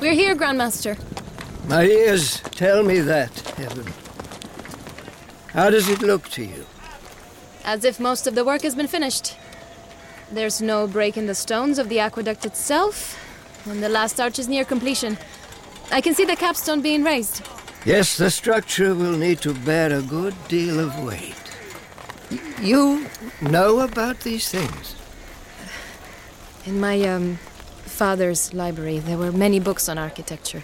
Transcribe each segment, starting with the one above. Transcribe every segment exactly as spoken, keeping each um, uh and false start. We're here, Grandmaster. My ears tell me that, Evan. How does it look to you? As if most of the work has been finished. There's no break in the stones of the aqueduct itself, and the last arch is near completion. I can see the capstone being raised. Yes, the structure will need to bear a good deal of weight. Y- you know about these things? In my um, father's library, there were many books on architecture.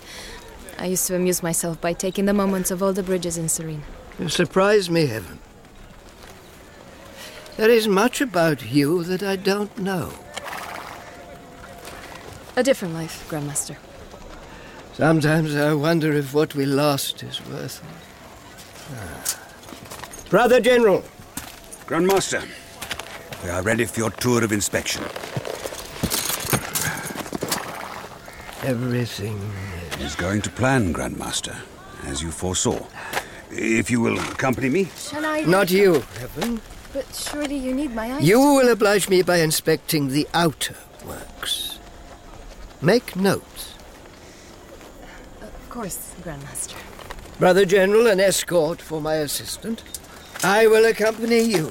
I used to amuse myself by taking the moments of all the bridges in Serene. You surprise me, Evan. There is much about you that I don't know. A different life, Grandmaster. Sometimes I wonder if what we lost is worth it. Ah. Brother General! Grandmaster, we are ready for your tour of inspection. Everything is... is going to plan, Grandmaster, as you foresaw. If you will accompany me. Shall I... Not you, Evan. But surely you need my eyes. You will oblige me by inspecting the outer works. Make notes. Of course, Grandmaster. Brother General, an escort for my assistant. I will accompany you.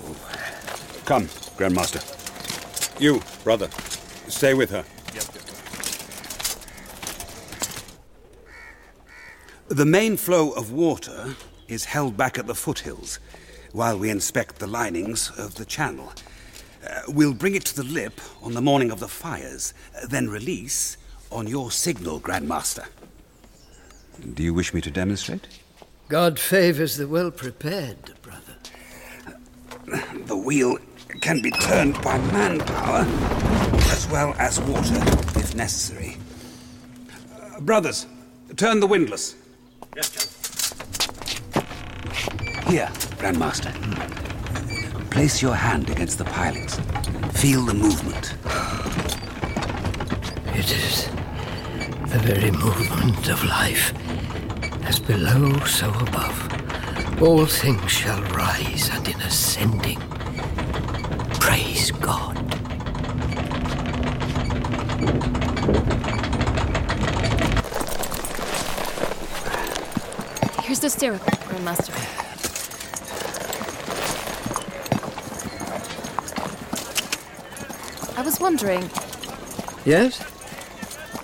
Come, Grandmaster. You, brother, stay with her. The main flow of water is held back at the foothills while we inspect the linings of the channel. Uh, we'll bring it to the lip on the morning of the fires, then release on your signal, Grandmaster. Do you wish me to demonstrate? God favours the well-prepared, brother. Uh, the wheel can be turned by manpower as well as water, if necessary. Uh, brothers, turn the windlass. Here, Grandmaster. Place your hand against the pilings. Feel the movement. It is the very movement of life. As below, so above. All things shall rise, and in ascending, praise God. Here's the stirrup, Grandmaster. I was wondering... Yes?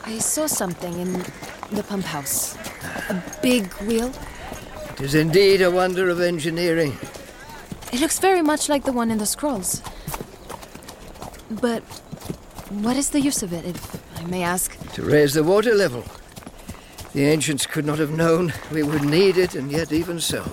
I saw something in the pump house. A big wheel. It is indeed a wonder of engineering. It looks very much like the one in the scrolls. But what is the use of it, if I may ask? To raise the water level. The ancients could not have known we would need it, and yet even so,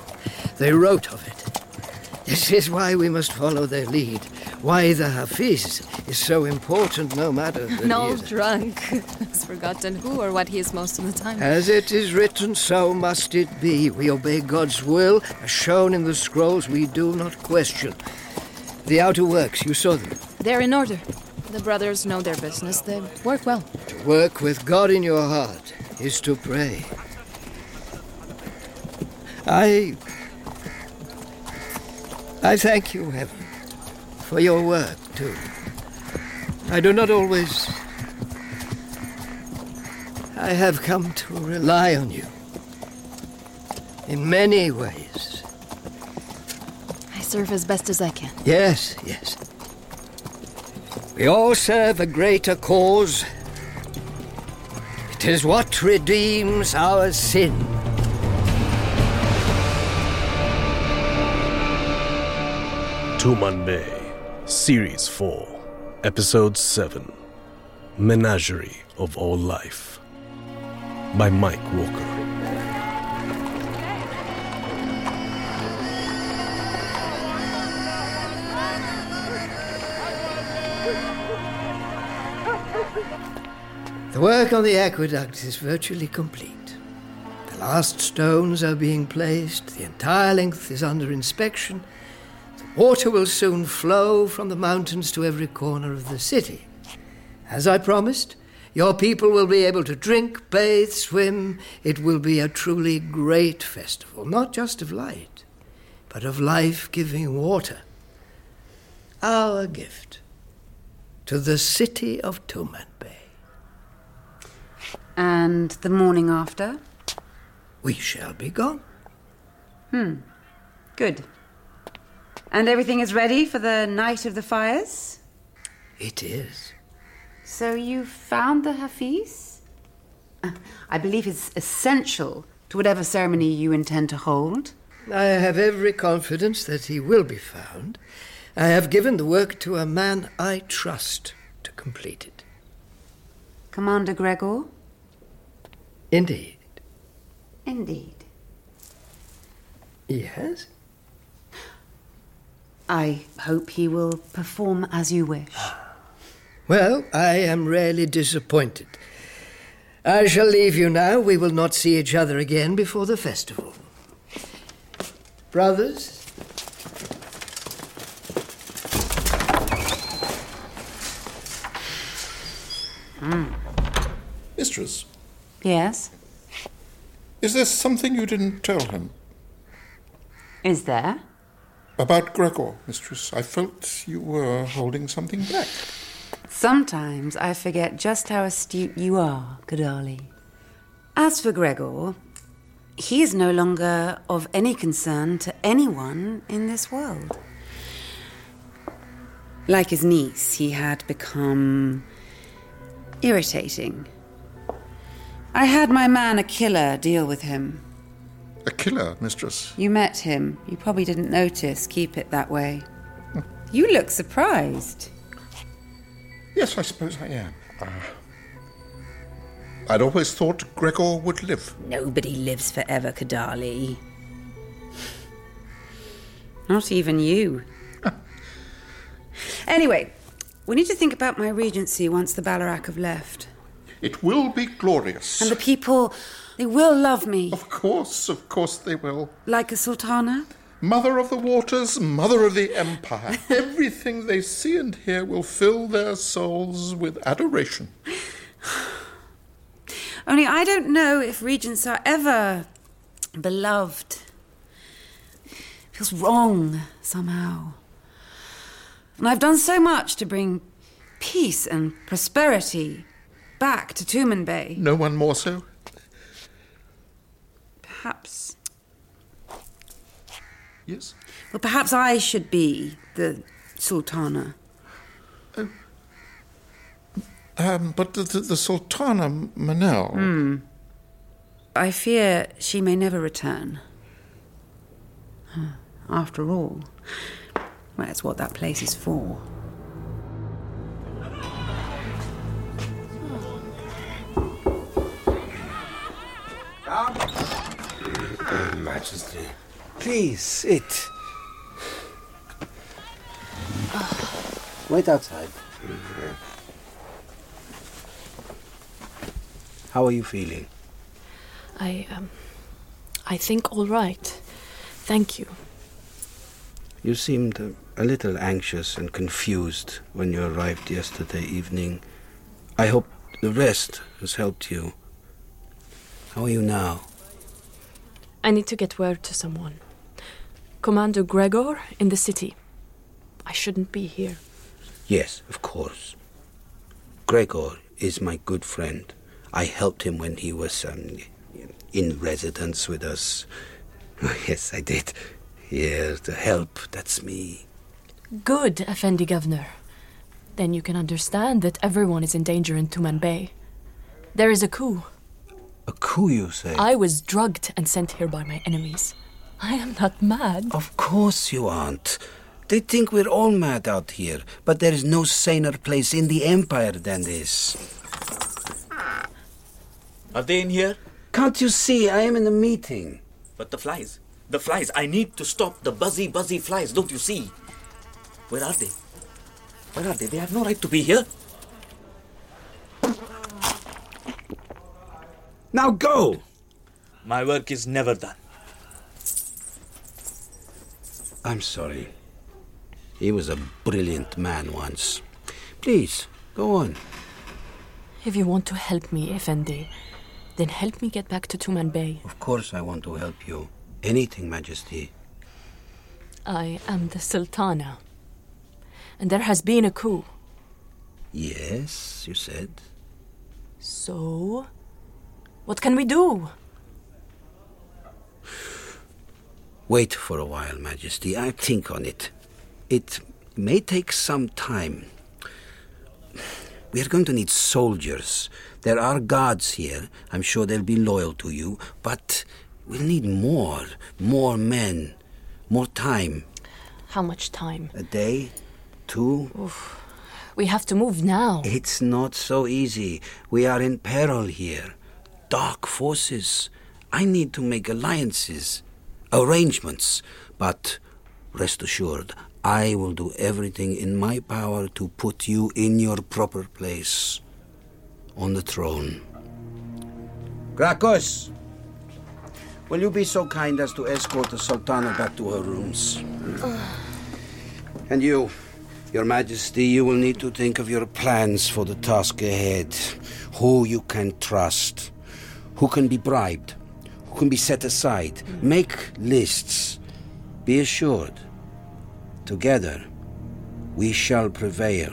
they wrote of it. This is why we must follow their lead, why the Hafiz is so important no matter... No drunk has forgotten who or what he is most of the time. As it is written, so must it be. We obey God's will, as shown in the scrolls we do not question. The outer works, you saw them. They're in order. The brothers know their business. They work well. To work with God in your heart is to pray. I... I thank you, Heaven, for your work, too. I do not always... I have come to rely on you in many ways. I serve as best as I can. Yes, yes. We all serve a greater cause. It is what redeems our sin. Tumanbay, Series four, Episode seven, Menagerie of All Life, by Mike Walker. The work on the aqueduct is virtually complete. The last stones are being placed, the entire length is under inspection. The water will soon flow from the mountains to every corner of the city. As I promised, your people will be able to drink, bathe, swim. It will be a truly great festival, not just of light, but of life-giving water. Our gift to the city of Tumanbay. And the morning after? We shall be gone. Hmm. Good. And everything is ready for the night of the fires? It is. So you found the Hafiz? I believe it's essential to whatever ceremony you intend to hold. I have every confidence that he will be found. I have given the work to a man I trust to complete it. Commander Gregor? Indeed. Indeed. Yes? I hope he will perform as you wish. Well, I am rarely disappointed. I shall leave you now. We will not see each other again before the festival. Brothers? Mm. Mistress? Yes? Is there something you didn't tell him? Is there? About Gregor, mistress. I felt you were holding something back. Sometimes I forget just how astute you are, Kadali. As for Gregor, he is no longer of any concern to anyone in this world. Like his niece, he had become irritating. I had my man, a killer, deal with him. A killer, mistress? You met him. You probably didn't notice. Keep it that way. Hmm. You look surprised. Yes, I suppose I am. Uh, I'd always thought Gregor would live. Nobody lives forever, Kadali. Not even you. Anyway, we need to think about my regency once the Balarak have left. It will be glorious. And the people... they will love me. Of course, of course they will. Like a sultana? Mother of the waters, mother of the empire. Everything they see and hear will fill their souls with adoration. Only I don't know if regents are ever beloved. It feels wrong somehow. And I've done so much to bring peace and prosperity back to Tumanbay. No one more so. Perhaps... Yes? Well, perhaps I should be the sultana. Oh. Um, but the, the, the sultana, Manel... Mm. I fear she may never return. After all, well, that's what that place is for. Down. Majesty. Please, sit. Wait outside. Mm-hmm. How are you feeling? I, um... I think all right. Thank you. You seemed uh, a little anxious and confused when you arrived yesterday evening. I hope the rest has helped you. How are you now? I need to get word to someone. Commander Gregor in the city. I shouldn't be here. Yes, of course. Gregor is my good friend. I helped him when he was um, in residence with us. Yes, I did. Here to help, that's me. Good, Effendi Governor. Then you can understand that everyone is in danger in Tumanbay. There is a coup. A coup, you say? I was drugged and sent here by my enemies. I am not mad. Of course you aren't. They think we're all mad out here, but there is no saner place in the Empire than this. Are they in here? Can't you see? I am in a meeting. But the flies. The flies. I need to stop the buzzy, buzzy flies, don't you see? Where are they? Where are they? They have no right to be here. Now go! My work is never done. I'm sorry. He was a brilliant man once. Please, go on. If you want to help me, Effendi, then help me get back to Tumanbay. Of course I want to help you. Anything, Majesty. I am the Sultana. And there has been a coup. Yes, you said. So... What can we do? Wait for a while, Majesty. I think on it. It may take some time. We are going to need soldiers. There are guards here. I'm sure they'll be loyal to you. But we'll need more. More men. More time. How much time? A day? Two? Oof. We have to move now. It's not so easy. We are in peril here. Dark forces. I need to make alliances. Arrangements. But rest assured, I will do everything in my power to put you in your proper place on the throne. Gracchus, will you be so kind as to escort the Sultana back to her rooms? And you, Your Majesty, you will need to think of your plans for the task ahead. Who you can trust, who can be bribed, who can be set aside. Make lists. Be assured, together, we shall prevail.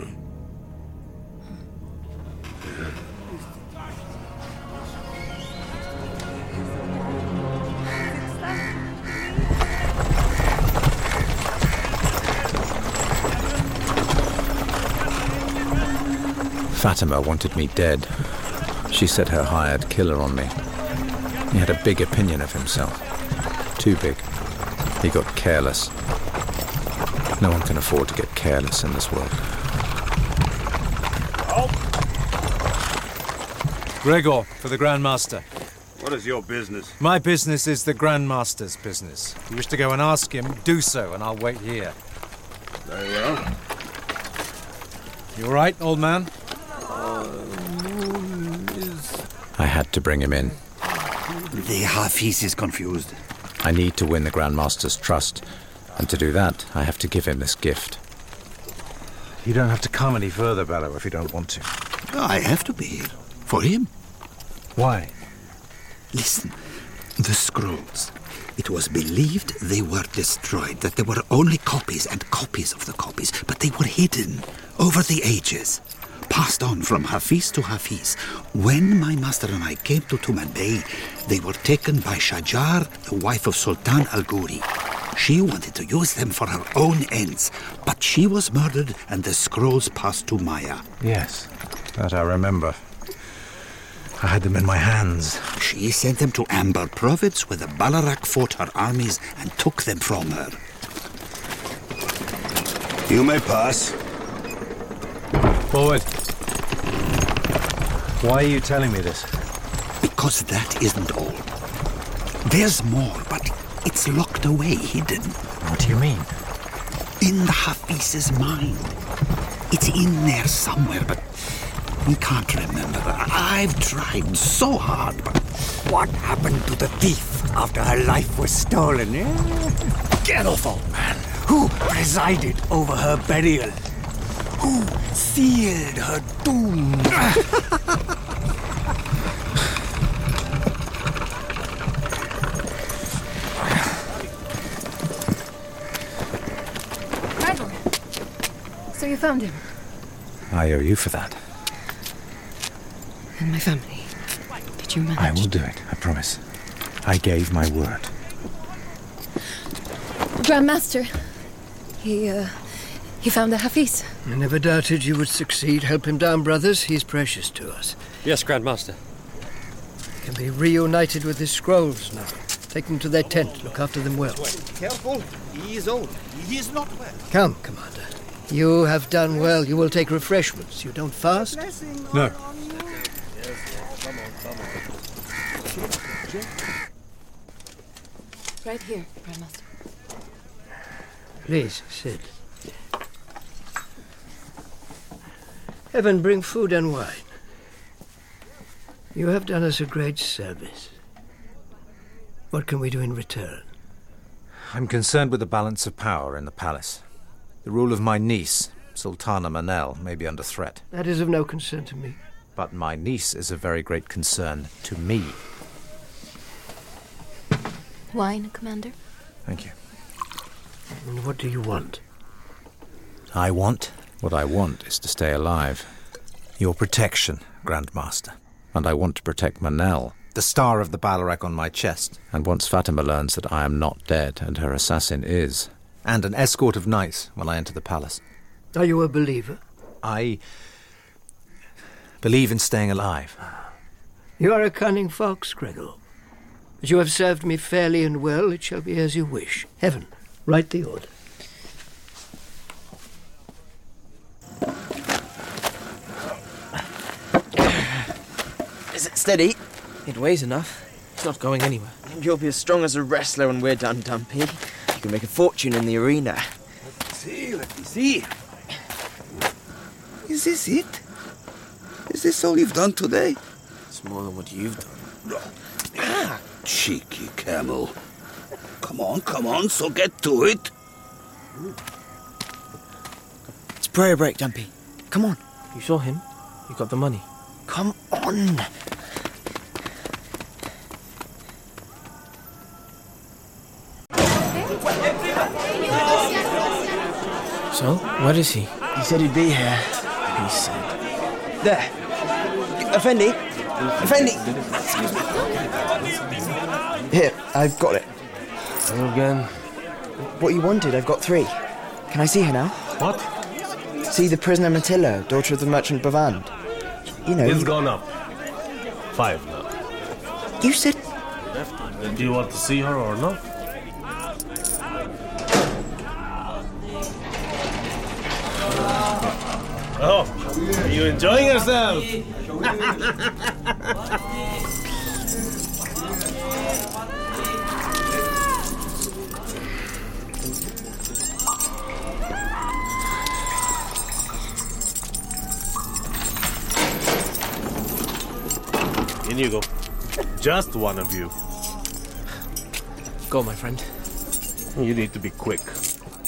Fatima wanted me dead. She said her hired killer on me. He had a big opinion of himself. Too big. He got careless. No one can afford to get careless in this world. Gregor, for the Grand Master. What is your business? My business is the Grand Master's business. If you wish to go and ask him, do so, and I'll wait here. Very well. You all right, old man? I had to bring him in. The Hafiz is confused. I need to win the Grand Master's trust, and to do that, I have to give him this gift. You don't have to come any further, Bello, if you don't want to. I have to be here. For him. Why? Listen, the scrolls. It was believed they were destroyed, that there were only copies and copies of the copies, but they were hidden over the ages. Passed on from Hafiz to Hafiz. When my master and I came to Tumanbay, they were taken by Shajar, the wife of Sultan Al Ghuri. She wanted to use them for her own ends, but she was murdered and the scrolls passed to Maya. Yes, that I remember. I had them in my hands. She sent them to Amber Province, where the Balarak fought her armies and took them from her. You may pass. Forward. Why are you telling me this? Because that isn't all. There's more, but it's locked away, hidden. What do you mean? In the Hafiz's mind. It's in there somewhere, but we can't remember. I've tried so hard, but... What happened to the thief after her life was stolen, eh? Get off, old man. Who presided over her burial? Who sealed her doom? Gregor, so you found him? I owe you for that. And my family. Did you manage? I will do it, I promise. I gave my word. Grand Master, he, uh... He found the Hafiz. I never doubted you would succeed. Help him down, brothers. He's precious to us. Yes, Grand Master. He can be reunited with his scrolls now. Take them to their tent. Look after them well. Careful. He is old. He is not well. Come, Commander. You have done well. You will take refreshments. You don't fast? No. Right here, Grand Master. Please, sit. Heaven, bring food and wine. You have done us a great service. What can we do in return? I'm concerned with the balance of power in the palace. The rule of my niece, Sultana Manel, may be under threat. That is of no concern to me. But my niece is of very great concern to me. Wine, Commander? Thank you. And what do you want? I want... What I want is to stay alive. Your protection, Grand Master. And I want to protect Manel the star of the Balarak on my chest. And once Fatima learns that I am not dead, and her assassin is. And an escort of knights when I enter the palace. Are you a believer? I believe in staying alive. You are a cunning fox, Gregor. As you have served me fairly and well, it shall be as you wish. Heaven, write the order. Is it steady? It weighs enough. It's not going anywhere. You'll be as strong as a wrestler when we're done, Dumpy. You can make a fortune in the arena. Let's see, let me see. Is this it? Is this all you've done today? It's more than what you've done. Ah, cheeky camel. Come on, come on, so get to it. It's prayer break, Dumpy. Come on. You saw him. You got the money. Come on. So, where is he? He said he'd be here. He said. There. Effendi. Effendi. Excuse me. Here, I've got it. Hello again. What you wanted, I've got three. Can I see her now? What? See the prisoner Matillo, daughter of the merchant Bavand. You know... It's you... gone up. Five now. You said... Do you want to see her or not? Oh, are you enjoying yourself? In you go. Just one of you. Go, my friend. You need to be quick.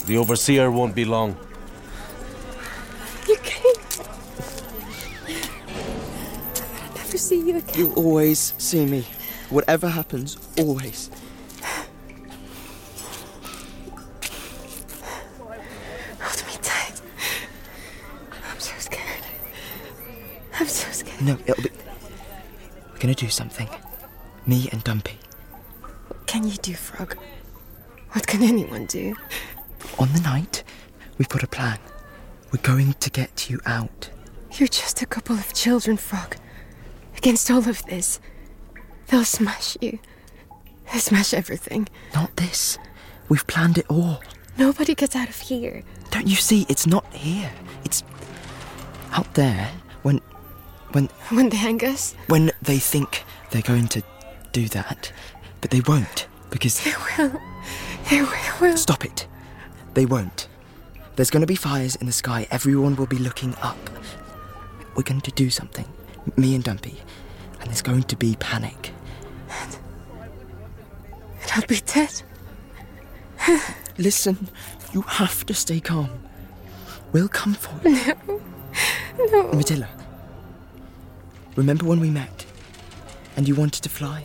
The overseer won't be long. See you again. You always see me. Whatever happens, always. Hold me tight. I'm so scared. I'm so scared. No, it'll be... We're gonna do something. Me and Dumpy. What can you do, Frog? What can anyone do? On the night, we've got a plan. We're going to get you out. You're just a couple of children, Frog. Against all of this, they'll smash you. They'll smash everything. Not this. We've planned it all. Nobody gets out of here. Don't you see? It's not here. It's out there. When, when, when they hang us. When they think they're going to do that, but they won't because they will. They will. Stop it. They won't. There's going to be fires in the sky. Everyone will be looking up. We're going to do something. Me and Dumpy, and there's going to be panic. And, and I'll be dead. Listen, you have to stay calm. We'll come for you. No, no. Matilla, remember when we met, and you wanted to fly?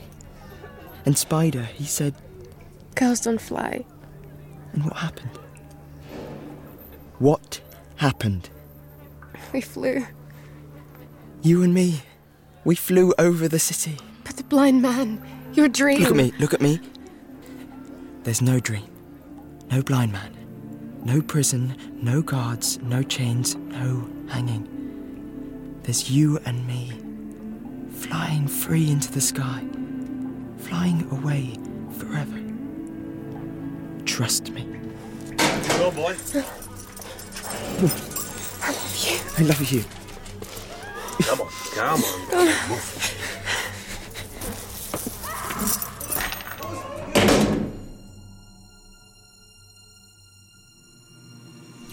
And Spider, he said... Girls don't fly. And what happened? What happened? We flew... You and me, we flew over the city. But the blind man, your dream... Look at me, look at me. There's no dream, no blind man, no prison, no guards, no chains, no hanging. There's you and me, flying free into the sky, flying away forever. Trust me. Go, boy. I love you. I love you. Come on, come on.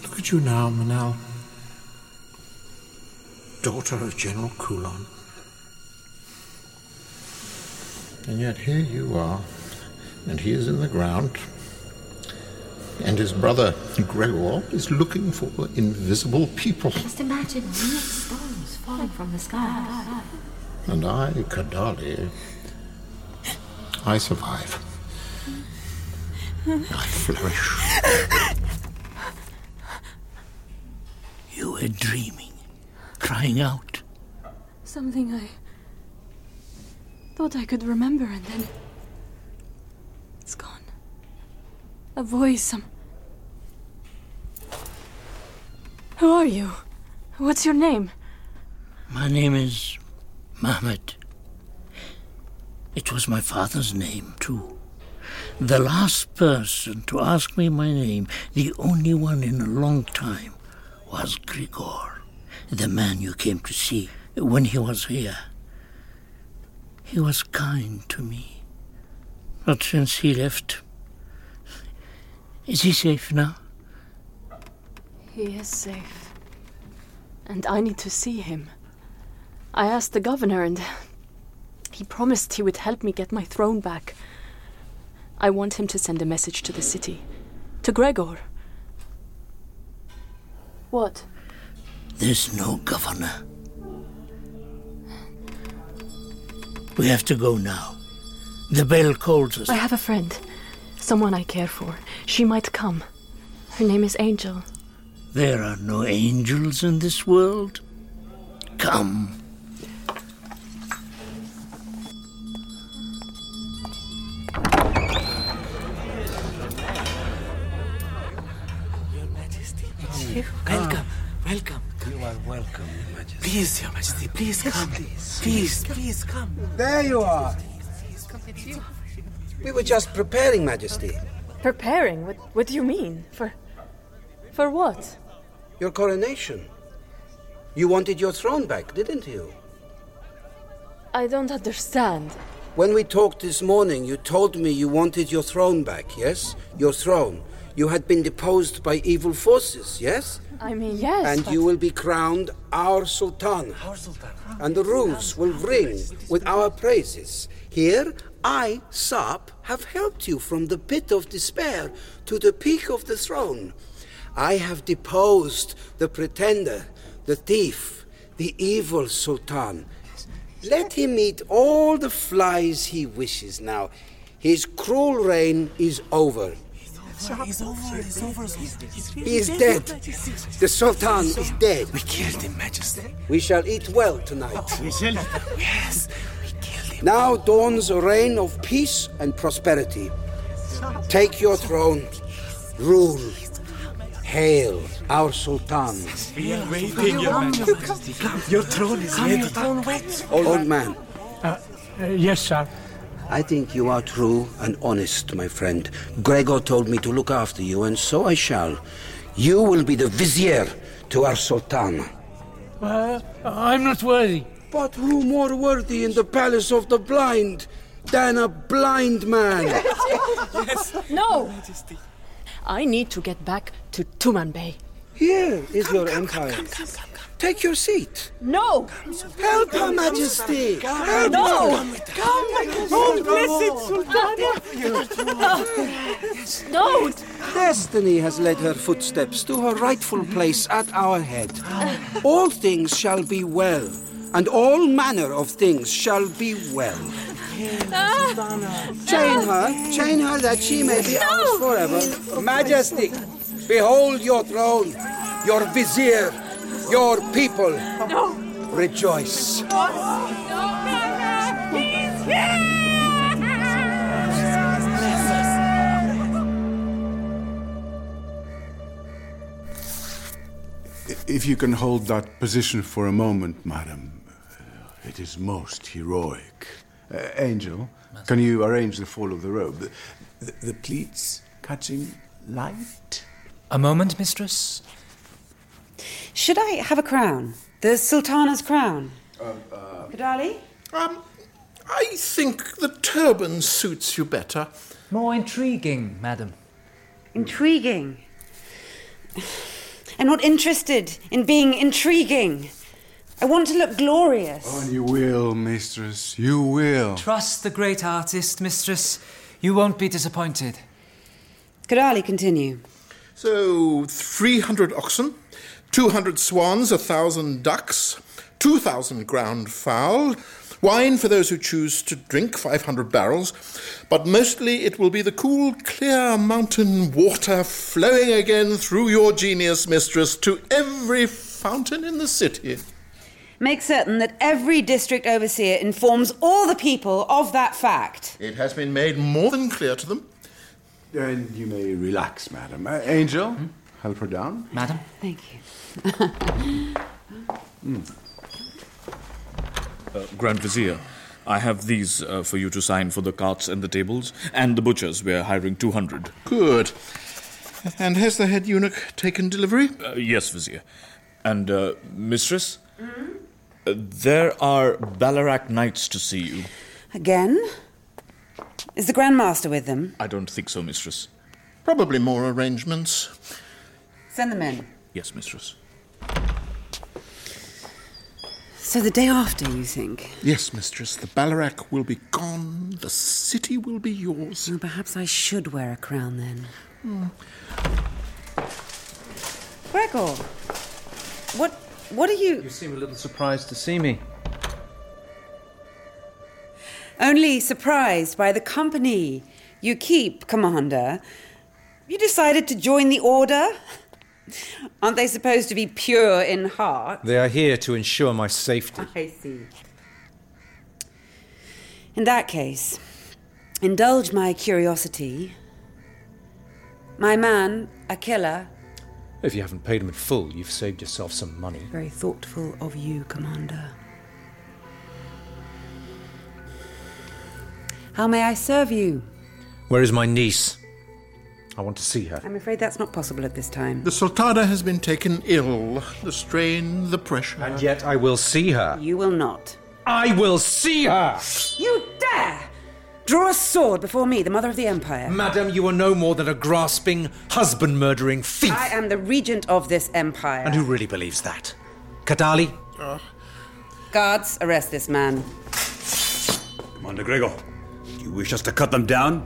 Look at you now, Manel. Daughter of General Coulon. And yet here you are, and he is in the ground. And his brother, Gregor, is looking for invisible people. Just imagine real stones falling from the sky. And I, Kadali, I survive. I flourish. You were dreaming, crying out. Something I... Thought I could remember, and then it's gone. A voice, some... Who are you? What's your name? My name is Mahmoud. It was my father's name, too. The last person to ask me my name, the only one in a long time, was Gregor, the man you came to see when he was here. He was kind to me. But since he left... Is he safe now? He is safe. And I need to see him. I asked the governor and he promised he would help me get my throne back. I want him to send a message to the city. To Gregor. What? There's no governor. We have to go now. The bell calls us. I have a friend. Someone I care for. She might come. Her name is Angel. There are no angels in this world. Come. Your Majesty. You. Welcome. Welcome. You are welcome, Your Majesty. Please, Your Majesty, please come. Please, please, please come. There you are. We were just preparing, Majesty. Preparing? What, what do you mean? For, for what? Your coronation. You wanted your throne back, didn't you? I don't understand. When we talked this morning, you told me you wanted your throne back, yes? Your throne. You had been deposed by evil forces, yes? I mean, yes, And but... you will be crowned our Sultan. Our Sultan. And the roofs will ring with our praises. Here, I, Sarp, have helped you from the pit of despair to the peak of the throne. I have deposed the pretender, the thief, the evil Sultan. Let him eat all the flies he wishes now. His cruel reign is over. He's over, he's over, he's over. He is dead. The Sultan is dead. We killed him, Majesty. We shall eat well tonight. We shall. Yes, we killed him. Now dawns a reign of peace and prosperity. Take your throne. Rule. Hail our Sultan. We are waiting, Your Majesty. Your throne is ready. Old man. Uh, uh, yes, sir. I think you are true and honest, my friend. Gregor told me to look after you, and so I shall. You will be the vizier to our Sultan. Well, I'm not worthy. But who more worthy in the palace of the blind than a blind man? Yes. No! I need to get back to Tumanbay. Here is come, your come, empire. Come, come, come, come. Take your seat. No! Help Her Majesty! Help! No! Come, oh, blessed Sultana! No! Destiny has led her footsteps to her rightful place at our head. All things shall be well, and all manner of things shall be well. Chain her, chain her that she may be ours forever. Majesty, behold your throne, your vizier, your people, no. Rejoice. No. He's here! If you can hold that position for a moment, madam, it is most heroic. Uh, Angel, can you arrange the fall of the robe? The, the, the pleats catching light? A moment, mistress. Should I have a crown? The Sultana's crown? Uh, uh, Kadali? Um, I think the turban suits you better. More intriguing, madam. Intriguing? I'm not interested in being intriguing. I want to look glorious. Oh, and you will, mistress. You will. Trust the great artist, mistress. You won't be disappointed. Kadali, continue. So, three hundred oxen... two hundred swans, one thousand ducks, two thousand ground fowl, wine for those who choose to drink, five hundred barrels, but mostly it will be the cool, clear mountain water flowing again through your genius, mistress, to every fountain in the city. make certain that every district overseer informs all the people of that fact. It has been made more than clear to them. And you may relax, madam. Uh, Angel, hmm? help her down. Madam. Thank you. mm. uh, Grand Vizier, I have these uh, for you to sign for the carts and the tables, and the butchers. We're hiring two hundred. Good. And has the head eunuch taken delivery? Uh, yes, Vizier. And, uh, mistress? Mm-hmm. Uh, there are Balarak knights to see you. Again? Is the Grand Master with them? I don't think so, mistress. Probably more arrangements. Send them in. Yes, mistress. So the day after, you think? Yes, mistress. The Balarak will be gone. The city will be yours. Well, perhaps I should wear a crown then. Mm. Gregor, what, what are you... You seem a little surprised to see me. Only surprised by the company you keep, Commander. You decided to join the Order? Aren't they supposed to be pure in heart? They are here to ensure my safety. I see. In that case, indulge my curiosity. My man, a killer. If you haven't paid him in full, you've saved yourself some money. Very thoughtful of you, Commander. How may I serve you? Where is my niece? I want to see her. I'm afraid that's not possible at this time. The Sultana has been taken ill. The strain, the pressure. And yet I will see her. You will not. I will see her! You dare! Draw a sword before me, the mother of the empire. Madam, you are no more than a grasping, husband-murdering thief. I am the regent of this empire. And who really believes that? Kadali? Uh. Guards, arrest this man. Commander Gregor, do you wish us to cut them down?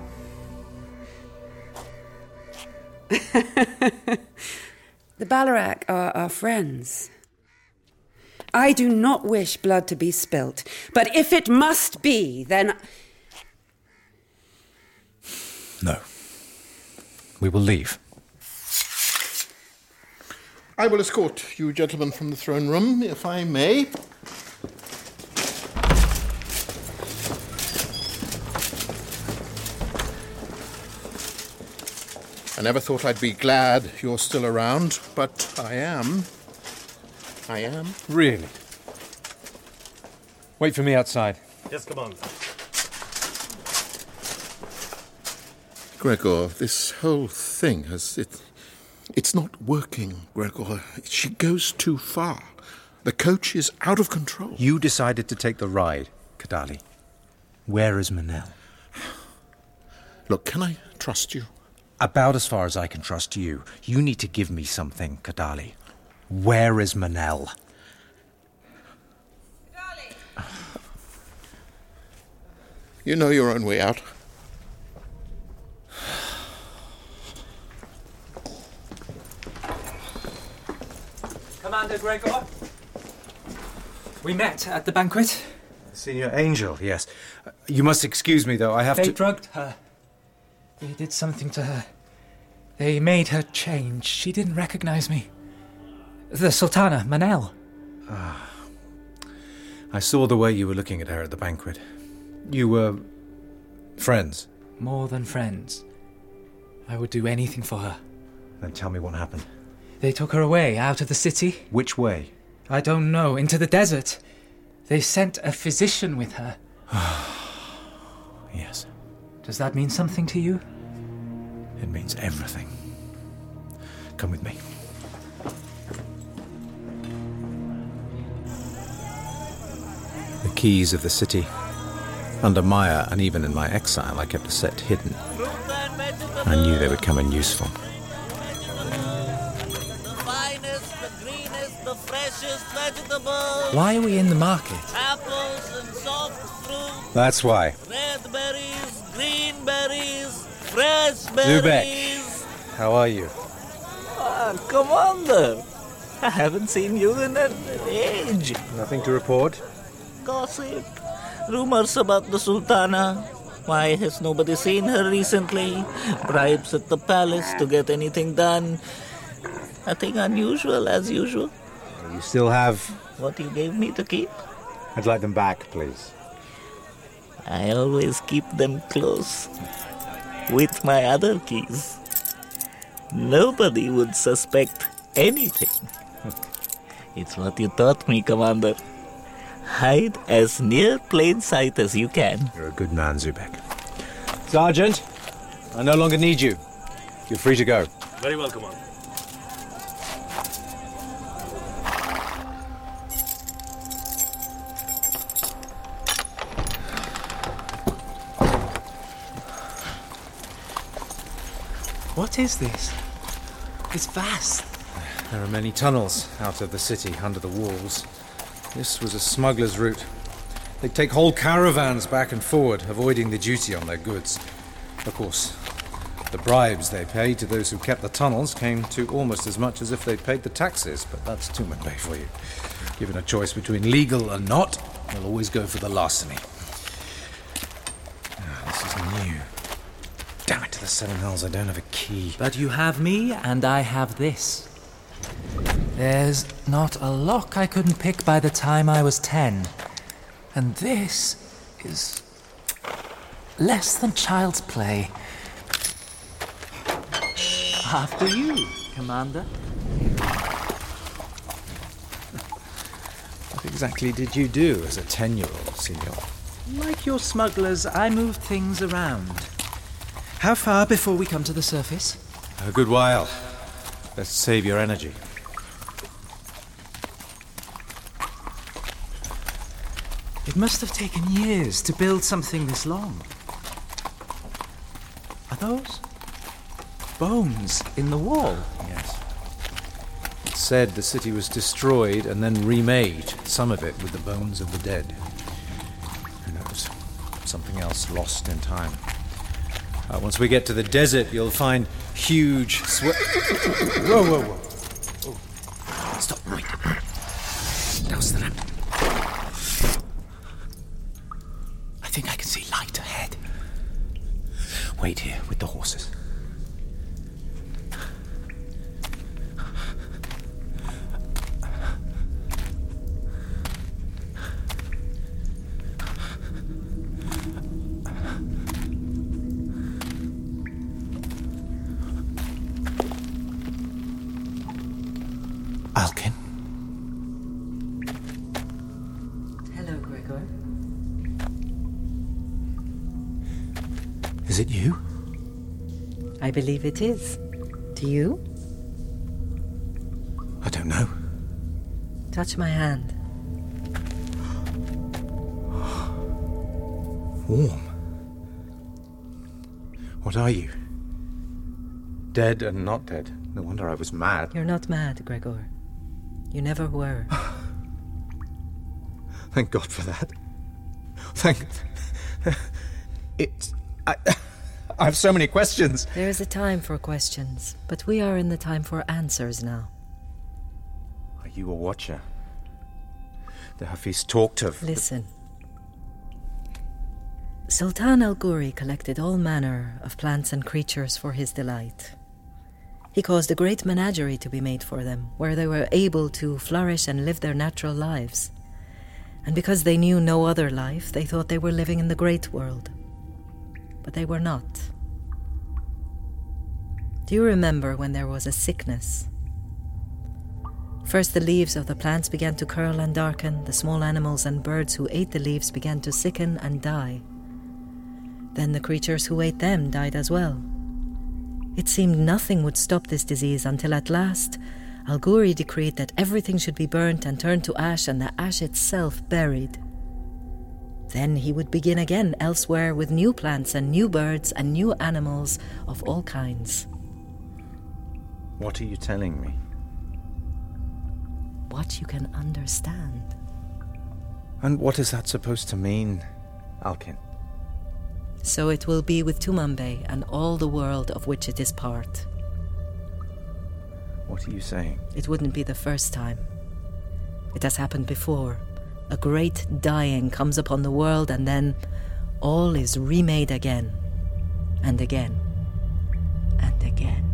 The Balarak are our friends. I do not wish blood to be spilt, but if it must be, then... No. We will leave. I will escort you gentlemen from the throne room, if I may. I never thought I'd be glad you're still around, but I am. I am. Really? Wait for me outside. Yes, come on. Gregor, this whole thing has... It, it's not working, Gregor. She goes too far. The coach is out of control. You decided to take the ride, Kadali. Where is Manel? Look, can I trust you? About as far as I can trust you. You need to give me something, Kadali. Where is Manel? Kadali! You know your own way out. Commander Gregor, we met at the banquet. Senior Angel, yes. You must excuse me, though. I have they to... They drugged her. They did something to her. They made her change. She didn't recognize me. The Sultana, Manel. Ah. I saw the way you were looking at her at the banquet. You were... friends? More than friends. I would do anything for her. Then tell me what happened. They took her away, out of the city. Which way? I don't know, into the desert. They sent a physician with her. Yes. Does that mean something to you? It means everything. Come with me. The keys of the city. Under Maya, and even in my exile, I kept the set hidden. I knew they would come in useful. Why are we in the market? Apples and soft fruit. That's why. Red berries, green berries, fresh berries. Zubek, how are you? Oh, Commander, I haven't seen you in an age. Nothing to report? Gossip, rumors about the Sultana. Why has nobody seen her recently? Bribes at the palace to get anything done. Nothing unusual, as usual. You still have... What you gave me to keep? I'd like them back, please. I always keep them close, with my other keys. Nobody would suspect anything. It's what you taught me, Commander. Hide as near plain sight as you can. You're a good man, Zubek. Sergeant, I no longer need you. You're free to go. Very well, Commander. What is this? It's vast. There are many tunnels out of the city, under the walls. This was a smuggler's route. They take whole caravans back and forward, avoiding the duty on their goods. Of course, the bribes they paid to those who kept the tunnels came to almost as much as if they paid the taxes, but that's Tumanbay for you. Given a choice between legal and not, they'll always go for the larceny. Oh, this is new. Damn it, to the Seven Hells, I don't have a key. But you have me, and I have this. There's not a lock I couldn't pick by the time I was ten. And this is less than child's play. After you, Commander. What exactly did you do as a ten-year-old, Signor? Like your smugglers, I moved things around. How far before we come to the surface? A good while. Let's save your energy. It must have taken years to build something this long. Are those bones in the wall? Yes. It said the city was destroyed and then remade, some of it with the bones of the dead. Who knows? Something else lost in time. Uh, once we get to the desert, you'll find huge sw- Whoa, whoa, whoa. Oh. Stop, wait. That was the ramp. I think I can see light ahead. Wait here with the horses. Alkin. Hello, Gregor. Is it you? I believe it is. Do you? I don't know. Touch my hand. Warm. What are you? Dead and not dead. No wonder I was mad. You're not mad, Gregor. You never were. Thank God for that. Thank... It... I... I have so many questions. There is a time for questions, but we are in the time for answers now. Are you a watcher? The Hafiz talked of... Listen. The... Sultan Al Ghuri collected all manner of plants and creatures for his delight. He caused a great menagerie to be made for them, where they were able to flourish and live their natural lives. And because they knew no other life, they thought they were living in the great world. But they were not. Do you remember when there was a sickness? First the leaves of the plants began to curl and darken, the small animals and birds who ate the leaves began to sicken and die. Then the creatures who ate them died as well. It seemed nothing would stop this disease until at last Al Ghuri decreed that everything should be burnt and turned to ash and the ash itself buried. Then he would begin again elsewhere with new plants and new birds and new animals of all kinds. What are you telling me? What you can understand. And what is that supposed to mean, Alkin? So it will be with Tumanbay and all the world of which it is part. What are you saying? It wouldn't be the first time. It has happened before. A great dying comes upon the world and then all is remade again. And again. And again.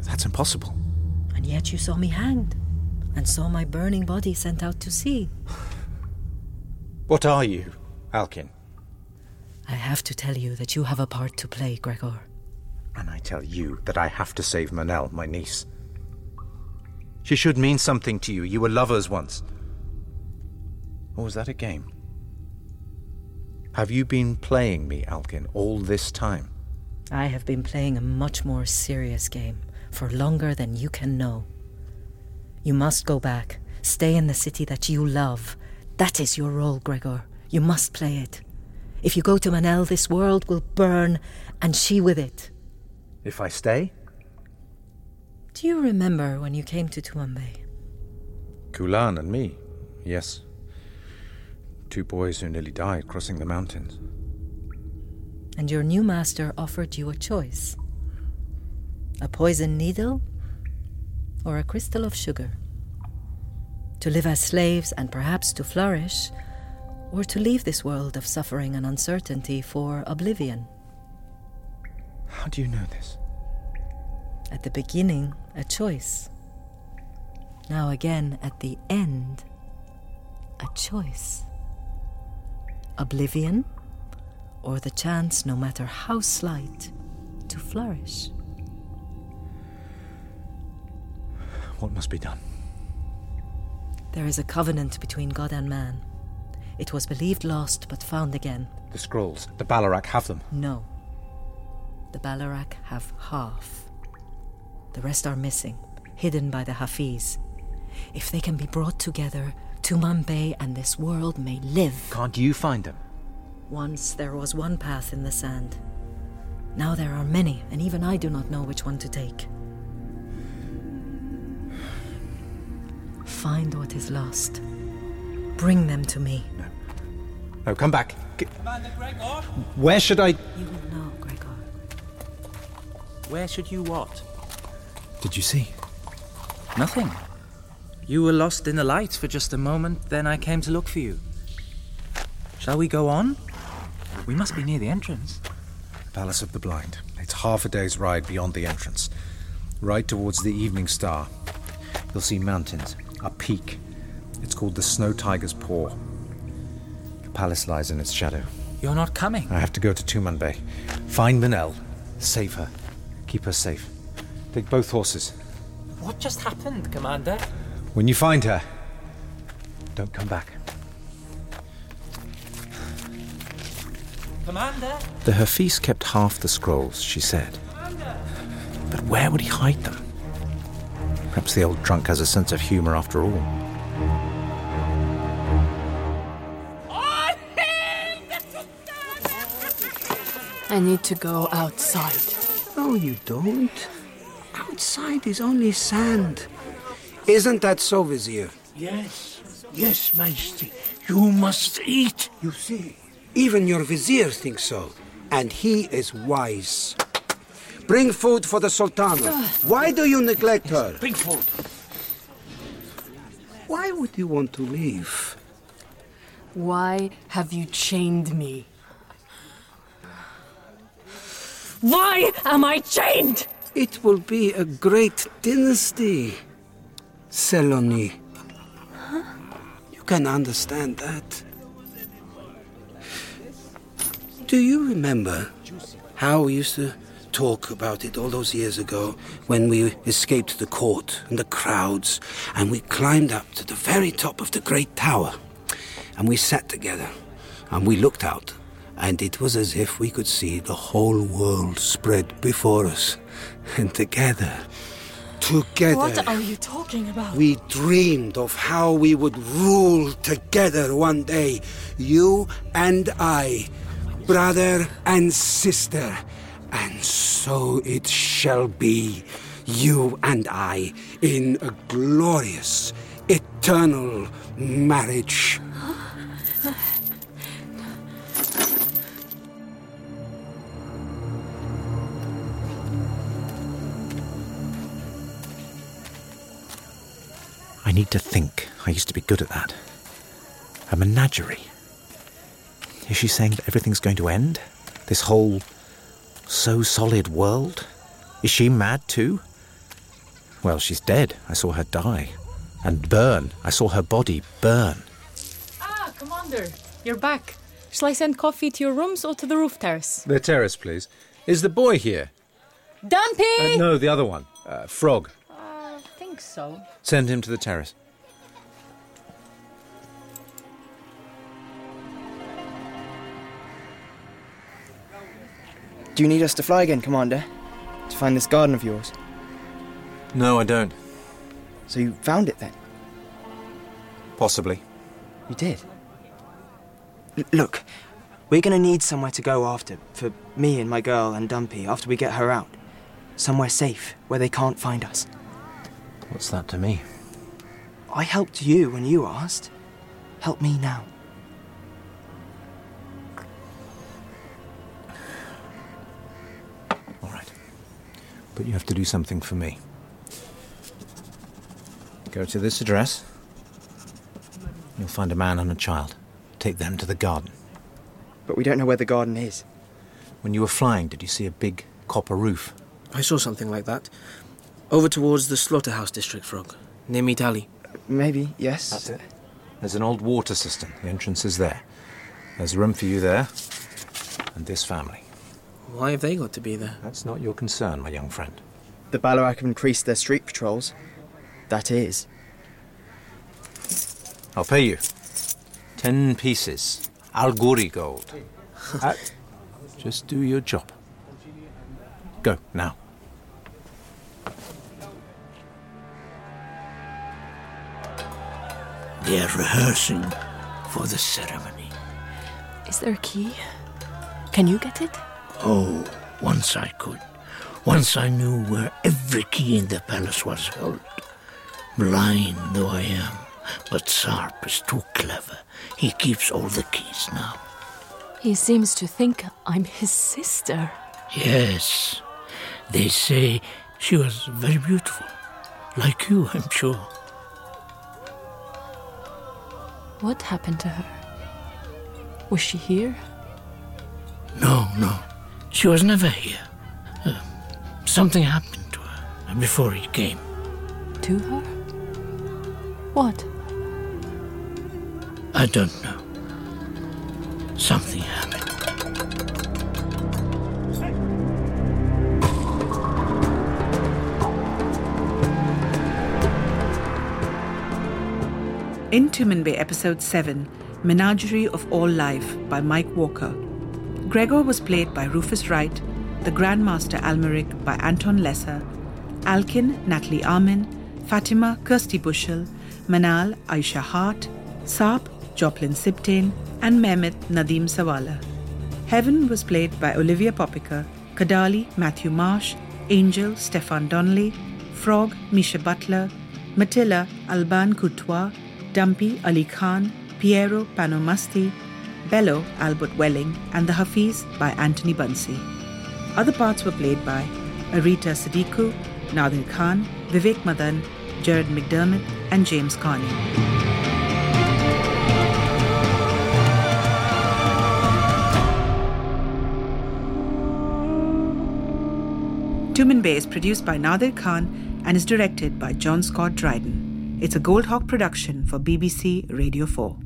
That's impossible. I And yet you saw me hanged, and saw my burning body sent out to sea. What are you, Alkin? I have to tell you that you have a part to play, Gregor. And I tell you that I have to save Manel, my niece. She should mean something to you. You were lovers once. Or was that a game? Have you been playing me, Alkin, all this time? I have been playing a much more serious game, for longer than you can know. You must go back, stay in the city that you love. That is your role, Gregor. You must play it. If you go to Manel, this world will burn, and she with it. If I stay? Do you remember when you came to Tumanbay? Kulan and me, yes. Two boys who nearly died crossing the mountains. And your new master offered you a choice. A poison needle or a crystal of sugar. To live as slaves and perhaps to flourish, or to leave this world of suffering and uncertainty for oblivion. How do you know this? At the beginning, a choice. Now again, at the end, a choice. Oblivion, or the chance, no matter how slight, to flourish. What must be done? There is a covenant between God and man. It was believed lost, but found again. The scrolls, the Balarak have them. No. The Balarak have half. The rest are missing, hidden by the Hafiz. If they can be brought together, Tumanbay and this world may live. Can't you find them? Once there was one path in the sand. Now there are many, and even I do not know which one to take. Find what is lost. Bring them to me. No, no, come back. G- Commander Gregor? Where should I... You will know, Gregor. Where should you what? Did you see? Nothing. You were lost in the light for just a moment, then I came to look for you. Shall we go on? We must be near the entrance. Palace of the Blind. It's half a day's ride beyond the entrance. Ride towards the evening star. You'll see mountains, a peak. It's called the Snow Tiger's Paw. The palace lies in its shadow. You're not coming. I have to go to Tumanbay. Find Manel. Save her. Keep her safe. Take both horses. What just happened, Commander? When you find her, don't come back. Commander? The Hafiz kept half the scrolls, she said. Commander! But where would he hide them? Perhaps the old drunk has a sense of humour after all. I need to go outside. No, you don't. Outside is only sand. Isn't that so, Vizier? Yes, yes, Majesty. You must eat. You see, even your Vizier thinks so, and he is wise. Bring food for the Sultana. Why do you neglect her? Bring food. Why would you want to leave? Why have you chained me? Why am I chained? It will be a great dynasty. Seloni. Huh? You can understand that. Do you remember how we used to talk about it all those years ago when we escaped the court and the crowds and we climbed up to the very top of the great tower and we sat together and we looked out and it was as if we could see the whole world spread before us and together... Together. What are you talking about? We dreamed of how we would rule together one day. You and I, brother and sister. And so it shall be, you and I, in a glorious, eternal marriage. I need to think. I used to be good at that. A menagerie. Is she saying that everything's going to end? This whole so solid world? Is she mad too? Well, she's dead. I saw her die. And burn. I saw her body burn. Ah, Commander, you're back. Shall I send coffee to your rooms or to the roof terrace? The terrace, please. Is the boy here? Dumpy! Uh, no, the other one. Uh, Frog. I uh, think so. Send him to the terrace. Do you need us to fly again, Commander? To find this garden of yours? No, I don't. So you found it, then? Possibly. You did? L- look, we're going to need somewhere to go after, for me and my girl and Dumpy, after we get her out. Somewhere safe, where they can't find us. What's that to me? I helped you when you asked. Help me now. All right. But you have to do something for me. Go to this address. You'll find a man and a child. Take them to the garden. But we don't know where the garden is. When you were flying, did you see a big copper roof? I saw something like that. Over towards the slaughterhouse district, Frog. Near Meat Alley. Maybe, yes. That's it. There's an old water system. The entrance is there. There's room for you there. And this family. Why have they got to be there? That's not your concern, my young friend. The Balarak have increased their street patrols. That is. I'll pay you. Ten pieces. Al Ghuri gold. uh, just do your job. Go, now. They're rehearsing for the ceremony. Is there a key? Can you get it? Oh, once I could. Once I knew where every key in the palace was held. Blind though I am, but Sarp is too clever. He keeps all the keys now. He seems to think I'm his sister. Yes. They say she was very beautiful. Like you, I'm sure. What happened to her? Was she here? No, no. She was never here. Uh, something happened to her before he came. To her? What? I don't know. Something happened. In Tumanbay, Episode seven, Menagerie of All Life by Mike Walker. Gregor was played by Rufus Wright, the Grandmaster Almeric by Anton Lesser, Alkin, Natalie Armin, Fatima, Kirsty Bushel, Manel, Aisha Hart, Saab, Joplin Sibtain, and Mehmet, Nadeem Sawala. Heaven was played by Olivia Popica, Kadali, Matthew Marsh, Angel, Stefan Donnelly, Frog, Misha Butler, Matilla, Alban Coutoua, Dumpy, Ali Khan, Piero, Panomasti, Bello, Albert Welling, and the Hafiz by Anthony Bunsey. Other parts were played by Arita Sadiku, Nadir Khan, Vivek Madan, Jared McDermott, and James Carney. Tumanbay is produced by Nadir Khan and is directed by John Scott Dryden. It's a Goldhawk production for B B C Radio four.